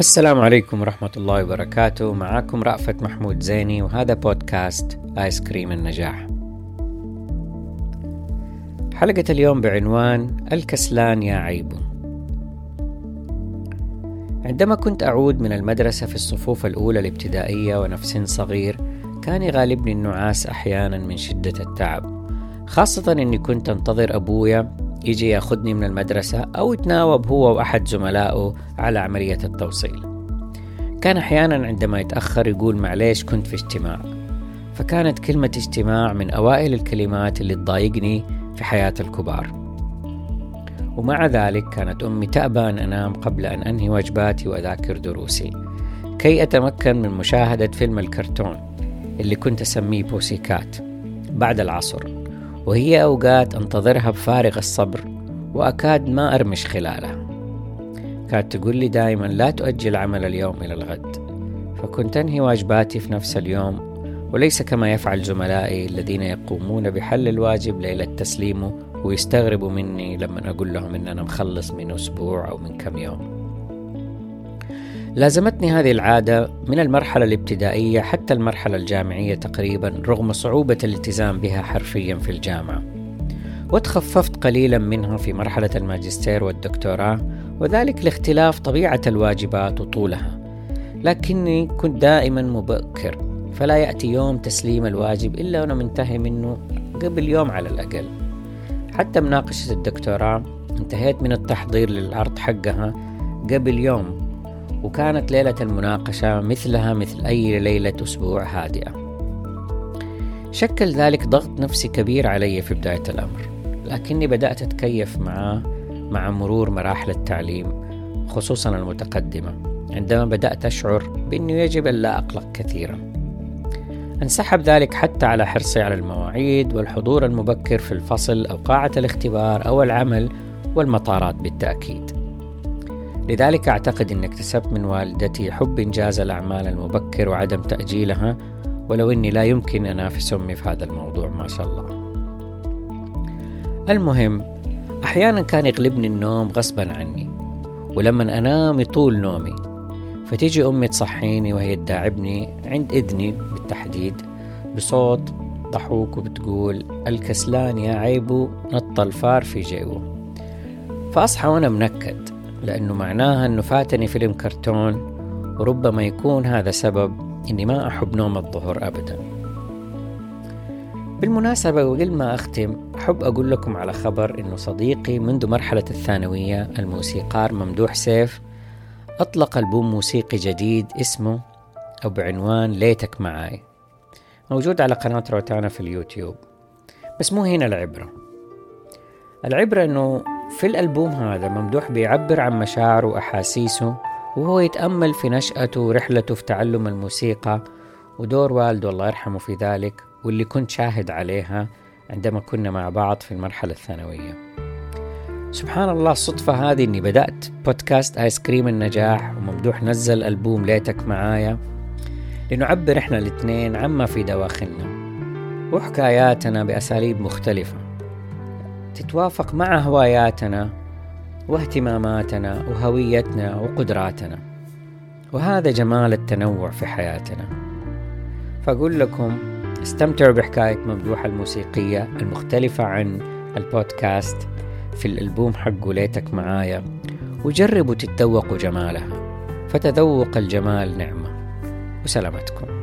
السلام عليكم ورحمة الله وبركاته. معاكم رأفت محمود زيني، وهذا بودكاست آيس كريم النجاح. حلقة اليوم بعنوان الكسلان يا عيب. عندما كنت أعود من المدرسة في الصفوف الأولى الابتدائية ونفسٍ صغير، كان يغالبني النعاس أحيانا من شدة التعب، خاصة أني كنت أنتظر أبويا يجي ياخدني من المدرسة أو يتناوب هو وأحد زملائه على عملية التوصيل. كان أحيانا عندما يتأخر يقول معليش كنت في اجتماع، فكانت كلمة اجتماع من أوائل الكلمات اللي تضايقني في حياة الكبار. ومع ذلك كانت أمي تأبى أن أنام قبل أن أنهي واجباتي وأذاكر دروسي كي أتمكن من مشاهدة فيلم الكرتون اللي كنت أسميه بوسيكات بعد العصر، وهي أوقات أنتظرها بفارغ الصبر وأكاد ما أرمش خلالها. كانت تقول لي دائما لا تؤجل عمل اليوم إلى الغد، فكنت أنهي واجباتي في نفس اليوم، وليس كما يفعل زملائي الذين يقومون بحل الواجب ليلة تسليمه ويستغربوا مني لما أقول لهم إن أنا مخلص من أسبوع أو من كم يوم. لازمتني هذه العادة من المرحلة الابتدائية حتى المرحلة الجامعية تقريبا، رغم صعوبة الالتزام بها حرفيا في الجامعة، وتخففت قليلا منها في مرحلة الماجستير والدكتوراه، وذلك لاختلاف طبيعة الواجبات وطولها. لكني كنت دائما مبكر، فلا يأتي يوم تسليم الواجب إلا وأنا منتهي منه قبل يوم على الأقل. حتى مناقشة الدكتوراه انتهيت من التحضير للعرض حقها قبل يوم، وكانت ليلة المناقشة مثلها مثل أي ليلة أسبوع هادئة. شكل ذلك ضغط نفسي كبير علي في بداية الأمر، لكني بدأت أتكيف معه مع مرور مراحل التعليم خصوصا المتقدمة، عندما بدأت أشعر بأنه يجب ألا أقلق كثيرا. انسحب ذلك حتى على حرصي على المواعيد والحضور المبكر في الفصل أو قاعة الاختبار أو العمل والمطارات بالتأكيد. لذلك أعتقد أن اكتسبت من والدتي حب إنجاز الأعمال المبكر وعدم تأجيلها، ولو أني لا يمكن أنافس أمي في هذا الموضوع ما شاء الله. المهم، أحيانا كان يغلبني النوم غصبا عني، ولما أنام يطول نومي، فتيجي أمي تصحيني وهي تداعبني عند إذني بالتحديد بصوت ضحوك وبتقول الكسلان يا عيبو نط الفار في جيبه. فأصحى وأنا منكد، لأنه معناها أنه فاتني فيلم كرتون، وربما يكون هذا سبب أني ما أحب نوم الظهر أبدا. بالمناسبة، وقبل ما أختم أحب أقول لكم على خبر أنه صديقي منذ مرحلة الثانوية الموسيقار ممدوح سيف أطلق ألبوم موسيقي جديد اسمه أو بعنوان ليتك معايا، موجود على قناة روتانا في اليوتيوب. بس مو هنا العبرة أنه في الألبوم هذا ممدوح بيعبر عن مشاعره وأحاسيسه وهو يتأمل في نشأته ورحلته في تعلم الموسيقى ودور والده الله يرحمه في ذلك، واللي كنت شاهد عليها عندما كنا مع بعض في المرحلة الثانوية. سبحان الله الصدفة هذه، أني بدأت بودكاست آيس كريم النجاح وممدوح نزل ألبوم ليتك معايا لنعبر إحنا الاثنين عما في دواخلنا وحكاياتنا بأساليب مختلفة تتوافق مع هواياتنا واهتماماتنا وهويتنا وقدراتنا، وهذا جمال التنوع في حياتنا. فأقول لكم استمتعوا بحكاية ممدوح الموسيقية المختلفة عن البودكاست في الألبوم حقه ليتك معايا، وجربوا تتذوقوا جمالها، فتذوق الجمال نعمة. وسلامتكم.